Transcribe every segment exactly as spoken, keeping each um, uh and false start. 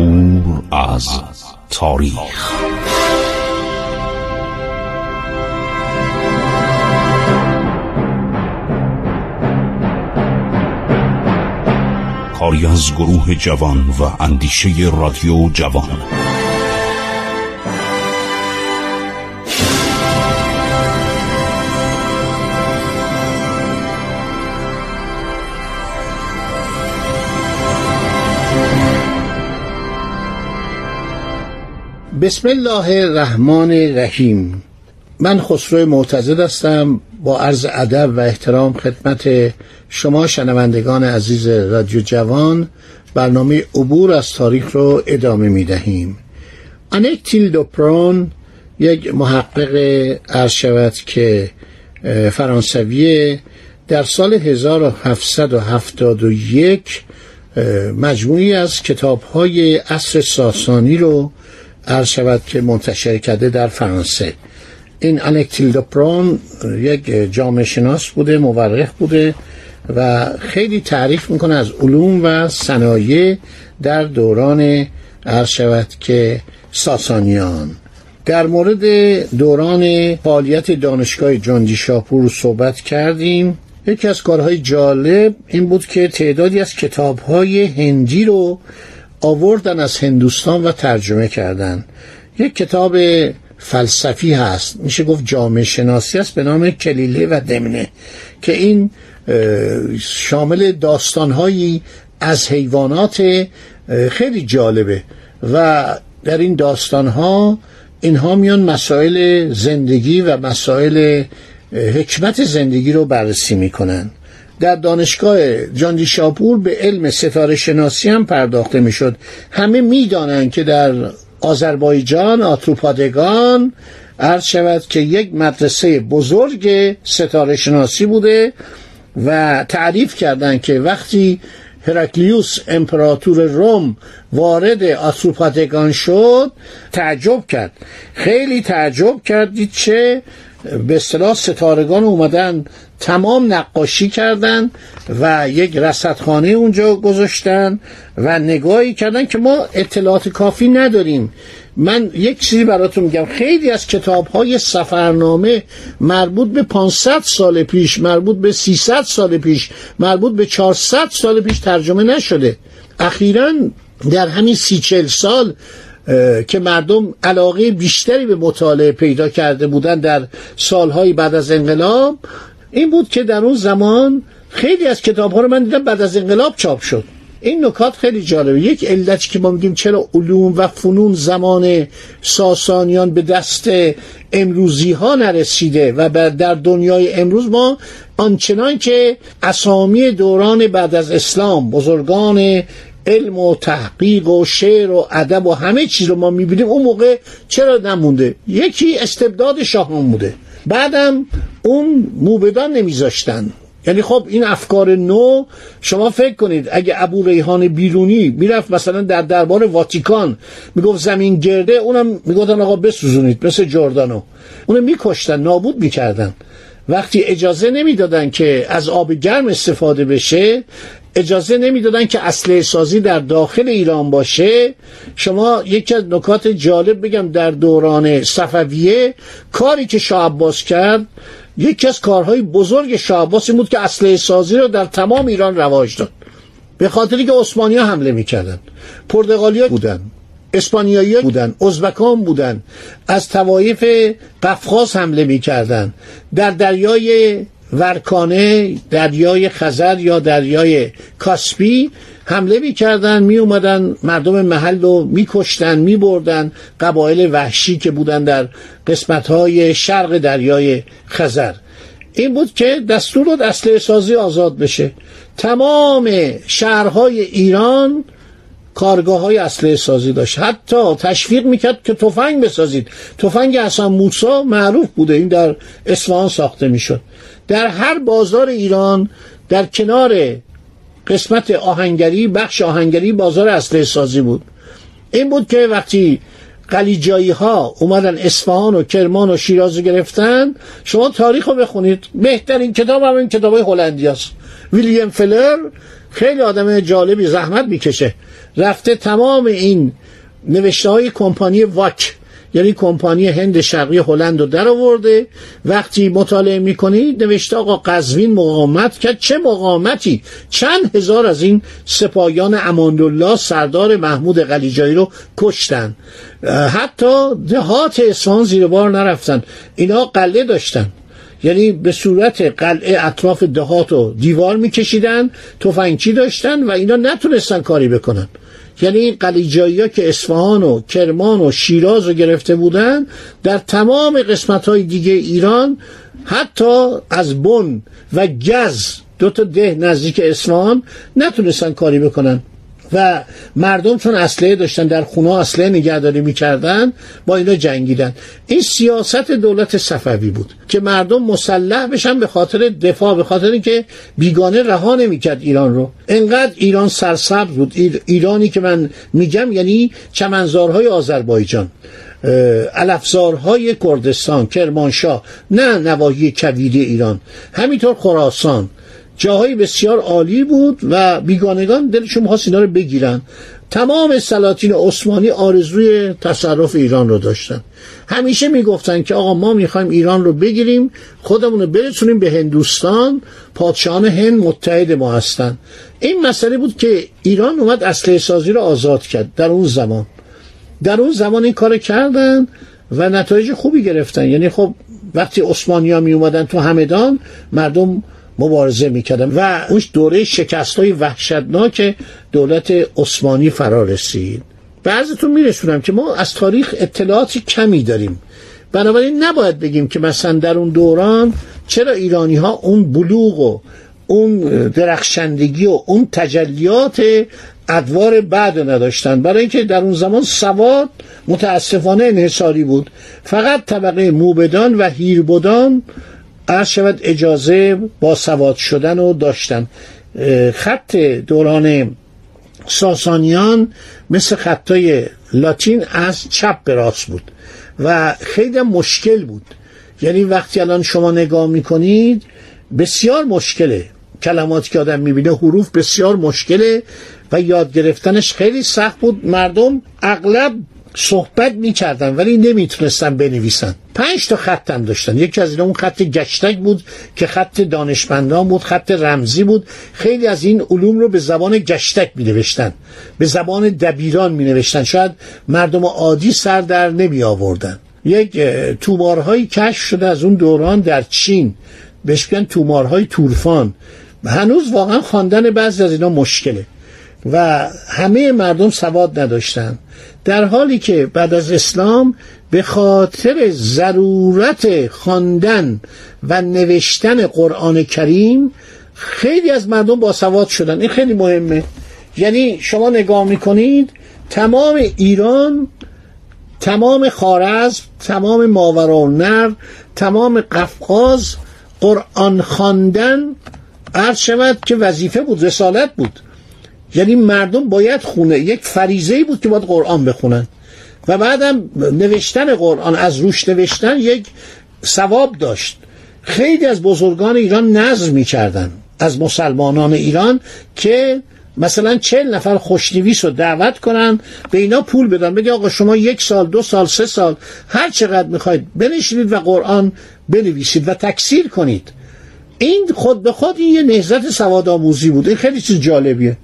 عبور از تاریخ. کاری از گروه جوان و اندیشه رادیو جوان. بسم الله الرحمن الرحیم. من خسرو معتزد هستم، با عرض ادب و احترام خدمت شما شنوندگان عزیز رادیو جوان. برنامه عبور از تاریخ رو ادامه می دهیم. انکتیل دوپرون یک محقق عرض شود که فرانسویه، در سال هزار و هفتصد و هفتاد و یک مجموعی از کتاب‌های عصر ساسانی رو عرض شود که منتشر کرده در فرانسه. این انکتیل دوپرون یک جامعه شناس بوده، مورخ بوده و خیلی تعریف میکنه از علوم و صنایع در دوران عرض شود که ساسانیان. در مورد دوران فعالیت دانشگاه جندی شاپور صحبت کردیم. یکی از کارهای جالب این بود که تعدادی از کتابهای هندی رو آوردن از هندوستان و ترجمه کردن. یک کتاب فلسفی هست، میشه گفت جامعه شناسی هست، به نام کلیله و دمنه، که این شامل داستانهایی از حیوانات خیلی جالبه و در این داستانها اینها میان مسائل زندگی و مسائل حکمت زندگی رو بررسی میکنن. در دانشگاه جندی شاپور به علم ستاره شناسی هم پرداخته میشد. همه میدانن که در آذربایجان آتروپادگان عرض شود که یک مدرسه بزرگ ستاره شناسی بوده و تعریف کردن که وقتی هراکلیوس امپراتور روم وارد آتروپادگان شد تعجب کرد، خیلی تعجب کردید چه به اصطلاح ستارگان اومدن تمام نقاشی کردن و یک رصدخانه اونجا گذاشتن و نگاهی کردن که ما اطلاعات کافی نداریم. من یک چیزی براتون میگم، خیلی از کتاب‌های سفرنامه مربوط به پانصد سال پیش، مربوط به سیصد سال پیش، مربوط به چهارصد سال پیش ترجمه نشده. اخیراً در همین سی چهل سال که مردم علاقه بیشتری به مطالعه پیدا کرده بودن در سالهای بعد از انقلاب، این بود که در اون زمان خیلی از کتاب‌ها رو من دیدم بعد از انقلاب چاپ شد. این نکات خیلی جالبه. یک علتی که ما میگیم چرا علوم و فنون زمان ساسانیان به دست امروزی ها نرسیده و در دنیای امروز ما آنچنان که اسامی دوران بعد از اسلام، بزرگان علم و تحقیق و شعر و ادب و همه چیز رو ما میبینیم، اون موقع چرا نمونده؟ یکی استبداد شاهان بوده، بعدم اون موبدان نمیذاشتن. یعنی خب این افکار نو، شما فکر کنید اگه ابو ریحان بیرونی میرفت مثلا در دربار واتیکان میگفت زمین گرده، اونم میگفتن آقا بسوزونید، مثل جوردانو، اونم میکشتن، نابود میکردن. وقتی اجازه نمیدادن که از آب گرم استفاده بشه، اجازه نمیدادن که اسلحه سازی در داخل ایران باشه. شما یکی از نکات جالب بگم، در دوران صفویه کاری که شاه عباس کرد، یکی از کارهای بزرگ شاه عباس این بود که اسلحه سازی رو در تمام ایران رواج داد، به خاطری که عثمانی‌ها حمله میکردن، پرتغالی‌ها بودن، اسپانیایی‌ها بودن، ازبکان بودن، از طوایف قفقاز حمله میکردن. در دریای ورکانه، دریای خزر یا دریای کاسپی حمله میکردن، می اومدن مردم محل رو میکشتن، میبردن. قبایل وحشی که بودن در قسمت‌های شرق دریای خزر، این بود که دستور داد اسلحه سازی آزاد بشه. تمام شهرهای ایران کارگاه‌های اسلحه سازی داشت، حتی تشویق میکرد که تفنگ بسازید. تفنگ حسن موسی معروف بوده، این در اصفهان ساخته میشد. در هر بازار ایران در کنار قسمت آهنگری، بخش آهنگری، بازار اسلحه سازی بود. این بود که وقتی قلیجایی ها اومدن اصفهان و کرمان و شیراز رو گرفتن، شما تاریخ رو بخونید، بهترین کتاب هم این کتاب های هلندی هست. ویلیم فلر خیلی آدم جالبی زحمت میکشه، رفته تمام این نوشته های کمپانی واک، یعنی کمپانی هند شرقی هلند رو در آورده. وقتی مطالعه میکنید نوشته آقا قزوین مقاومت کرد، چه مقاومتی، چند هزار از این سپاهیان امان‌الدوله سردار محمود قلیجایی رو کشتن، حتی دهات اصفهان زیر بار نرفتن. اینا قلعه داشتن، یعنی به صورت قلعه اطراف دهات رو دیوار میکشیدن، تفنگچی داشتن و اینا نتونستن کاری بکنن. یعنی این قلیجایی ها که اصفهان و کرمان و شیراز رو گرفته بودن، در تمام قسمت های دیگه ایران حتی از بن و گز، دو تا ده نزدیک اصفهان، نتونستن کاری بکنن و مردم چون اسلحه داشتن، در خونه اسلحه نگهداری میکردن، با اینا جنگیدن. این سیاست دولت صفوی بود که مردم مسلح بشن به خاطر دفاع، به خاطر اینکه بیگانه رها نمیکرد ایران رو. انقدر ایران سرسبز بود، ایرانی که من میگم یعنی چمنزارهای آذربایجان، علفزارهای کردستان، کرمانشاه، نه نواحی کویری ایران، همینطور خراسان، جاهای بسیار عالی بود و بیگانگان دلشون می‌خواست اینا رو بگیرن. تمام سلاطین عثمانی آرزوی تصرف ایران رو داشتن، همیشه میگفتن که آقا ما میخوایم ایران رو بگیریم، خودمون رو برسونیم به هندوستان، پادشاهان هند متحد ما هستن. این مسئله بود که ایران اومد اسلحه سازی رو آزاد کرد. در اون زمان در اون زمان این کار کردن و نتایج خوبی گرفتن. یعنی خب وقتی عثمانی‌ها می اومدن تو همدان، مردم مبارزه میکردن و اون دوره شکست‌های وحشتناک دولت عثمانی فرا رسید. بعضیتون میرسونم که ما از تاریخ اطلاعاتی کمی داریم، بنابراین نباید بگیم که مثلا در اون دوران چرا ایرانی‌ها اون بلوغ و اون درخشندگی و اون تجلیات ادوار بعد نداشتن. برای اینکه در اون زمان سواد متاسفانه انحصاری بود، فقط طبقه موبدان و هیربدان عرض شود اجازه با سواد شدن و داشتن. خط دوران ساسانیان مثل خطای لاتین از چپ به راست بود و خیلی مشکل بود. یعنی وقتی الان شما نگاه میکنید بسیار مشکله، کلماتی که آدم میبینه، حروف بسیار مشکله و یاد گرفتنش خیلی سخت بود. مردم اغلب صحبت میکردن ولی نمیتونستن بنویسن. پنج تا خط هم داشتن، یکی از اینا اون خط گشتک بود که خط دانشمندان بود، خط رمزی بود. خیلی از این علوم رو به زبان گشتک می نوشتن، به زبان دبیران می نوشتن، شاید مردم عادی سر در نمی آوردن. یک تومارهایی کشف شده از اون دوران در چین، بهش میگن تومارهای تورفان. هنوز واقعا خواندن بعضی از اینا مشکله و همه مردم سواد نداشتن. در حالی که بعد از اسلام به خاطر ضرورت خواندن و نوشتن قرآن کریم خیلی از مردم باسواد شدن. این خیلی مهمه. یعنی شما نگاه میکنید تمام ایران، تمام خوارزم، تمام ماوراءالنهر، تمام قفقاز، قرآن خواندن عرض شود که وظیفه بود، رسالت بود. یعنی مردم باید خونه، یک فریضه‌ای بود که باید قرآن بخونن و بعدم نوشتن قرآن، از روش نوشتن یک ثواب داشت. خیلی از بزرگان ایران نظر می‌کردن از مسلمانان ایران که مثلا چهل نفر خوشنویس رو دعوت کنن، به اینا پول بدن، بگه آقا شما یک سال، دو سال، سه سال، هر چقدر می‌خواید بنشینید و قرآن بنویسید و تکثیر کنید. این خود به خود این یه نهضت سوادآموزی بود. این خیلی چیز جالبیه،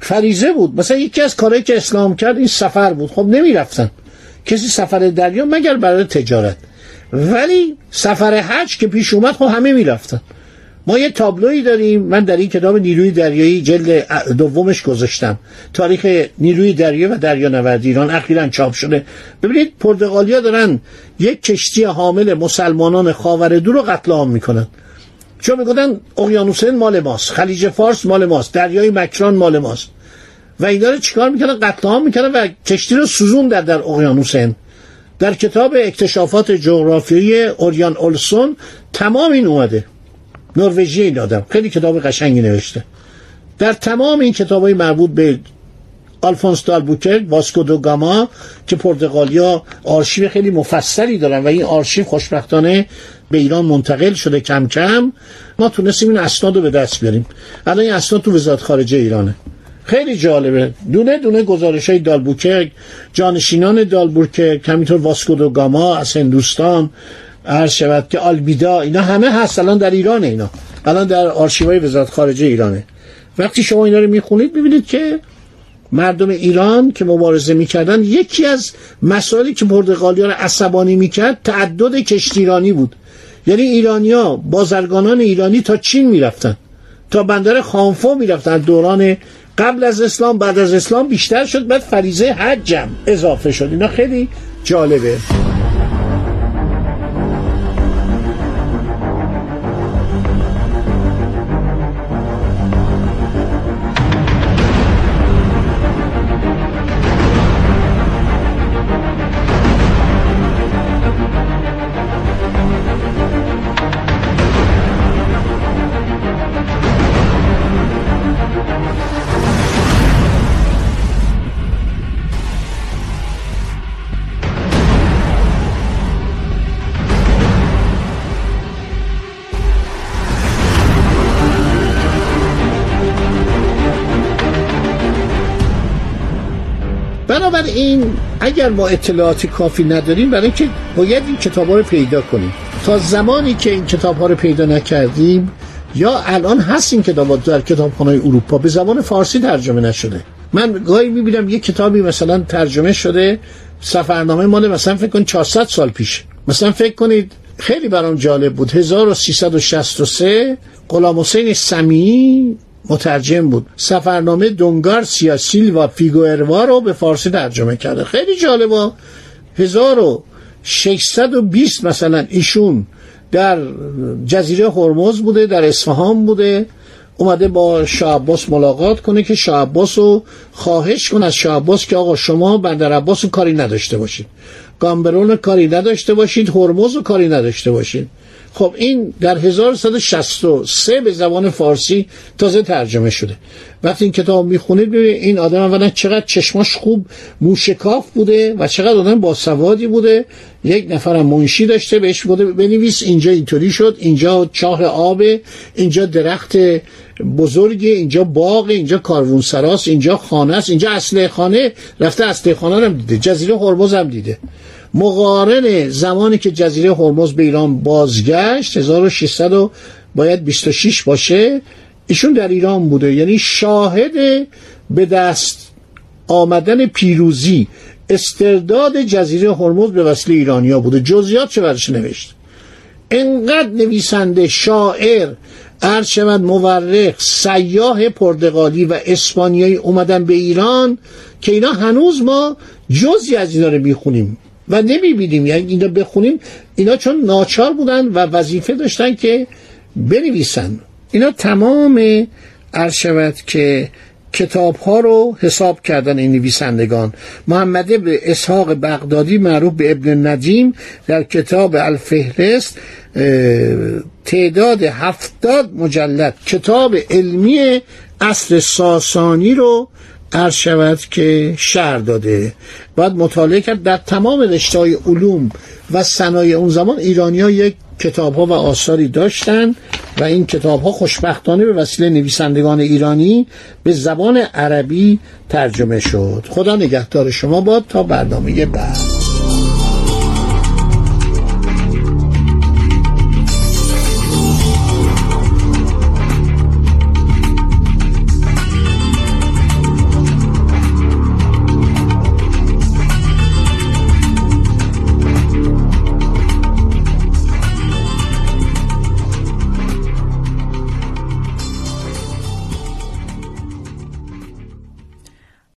فریضه بود. مثلا یکی از کارهایی که اسلام کرد این سفر بود. خب نمی رفتن کسی سفر دریا مگر برای تجارت، ولی سفر حج که پیش اومد خب همه می رفتن. ما یه تابلویی داریم، من در این کتاب نیروی دریایی جلد دومش گذاشتم، تاریخ نیروی دریا و دریانوردی ایران، اخیراً چاپ شده. ببینید پرتغالیا دارن یک کشتی حامل مسلمانان خاورمیانه رو قتل عام میکنن، چون میگفتن اقیانوس هند مال ماست، خلیج فارس مال ماست، دریای مکران مال ماست و اینا رو چیکار میکنن؟ قتل عام میکنن و کشتی رو سوزوندن در اقیانوس هند. در کتاب اکتشافات جغرافیایی اوریان اولسون تمام این اومده، نروژی این آدم خیلی کتاب قشنگی نوشته. در تمام این کتابای مربوط به آلفونسو تالبوکر، واسکو دو گاما، که پرتغالیا آرشیو خیلی مفصلی دارن و این آرشیو خوشبختانه به ایران منتقل شده کم کم، ما تونستیم این اسناد رو به دست بیاریم. الان این اسناد تو وزارت خارجه ایرانه. خیلی جالبه، دونه دونه گزارش‌های دالبوکر، جانشینان دالبوکر، همینطور واسکو دا گاما از هندوستان، عرض شود که آلبیدا، اینا همه هست الان در ایرانه، اینا الان در آرشیوهای وزارت خارجه ایرانه. وقتی شما اینا رو میخونید میبینید که مردم ایران که مبارزه میکردن، یکی از مسائلی که پرتغالیان عصبانی میکرد تعدد کشتیرانی بود. یعنی ایرانیا، بازرگانان ایرانی تا چین میرفتن، تا بندر خانفو میرفتن. دوران قبل از اسلام، بعد از اسلام بیشتر شد، بعد فریضه حج هم اضافه شد. اینا خیلی جالبه. این اگر ما اطلاعات کافی نداریم، برای که باید این کتاب ها رو پیدا کنیم. تا زمانی که این کتاب ها رو پیدا نکردیم، یا الان هست این کتاب ها در کتابخانه‌های اروپا به زبان فارسی ترجمه نشده. من گاهی میبینم یک کتابی مثلا ترجمه شده، سفرنامه مال مثلا فکر کنید چهارصد سال پیش، مثلا فکر کنید خیلی برام جالب بود، هزار و سیصد و شصت و سه غلام حسین سمیعی مترجم بود، سفرنامه دونگار سیاسیل و فیگوئروا رو به فارسی ترجمه کرده. خیلی جالبه. هزار و ششصد و بیست مثلا ایشون در جزیره هرمز بوده، در اصفهان بوده، اومده با شاه عباس ملاقات کنه که شاه عباس رو خواهش کنه از شاه عباس که آقا شما بندر عباس رو کاری نداشته باشید، گامبرون رو کاری نداشته باشید، هرمز رو کاری نداشته باشید. خب این در هزار و صد و شصت و سه به زبان فارسی تازه ترجمه شده. وقتی این کتاب میخونید ببینید این آدم اولا چقدر چشماش خوب موشکاف بوده و چقدر آدم باسوادی بوده. یک نفرم منشی داشته بهش بوده بنویس اینجا اینطوری شد، اینجا چاه آبه، اینجا درخت بزرگه، اینجا باغ، اینجا کاروانسراست، اینجا خانه است، اینجا اسلحه خانه، رفته اسلحه خانه هم دیده، جزیره هرمز هم دیده. مقارن زمانی که جزیره هرمز به ایران بازگشت، هزار و ششصد باید بیست و شش باشه، ایشون در ایران بوده. یعنی شاهد به دست آمدن پیروزی، استرداد جزیره هرمز به وسیله ایرانیا بوده. جزئیات چه برش نوشت، انقدر نویسنده، شاعر، ارشد، مورخ، سیاح پرتغالی و اسپانیایی اومدن به ایران که اینا هنوز ما جزئی از اینا رو میخونیم و نمیبینیم. یعنی اینا بخونیم، اینا چون ناچار بودن و وظیفه داشتن که بنویسن. اینا تمام ارشد که کتاب ها رو حساب کردن این نویسندگان. محمد ابن اسحاق بغدادی معروف به ابن ندیم در کتاب الفهرست تعداد هفتاد مجلد کتاب علمی اصل ساسانی رو عرض شود که شرح داده. باید مطالعه کرد در تمام رشته‌های علوم و صنایع اون زمان ایرانی‌ها یک کتاب‌ها و آثاری داشتن و این کتاب‌ها خوشبختانه به وسیله نویسندگان ایرانی به زبان عربی ترجمه شد. خدا نگهدار شما باد تا برنامه بعد.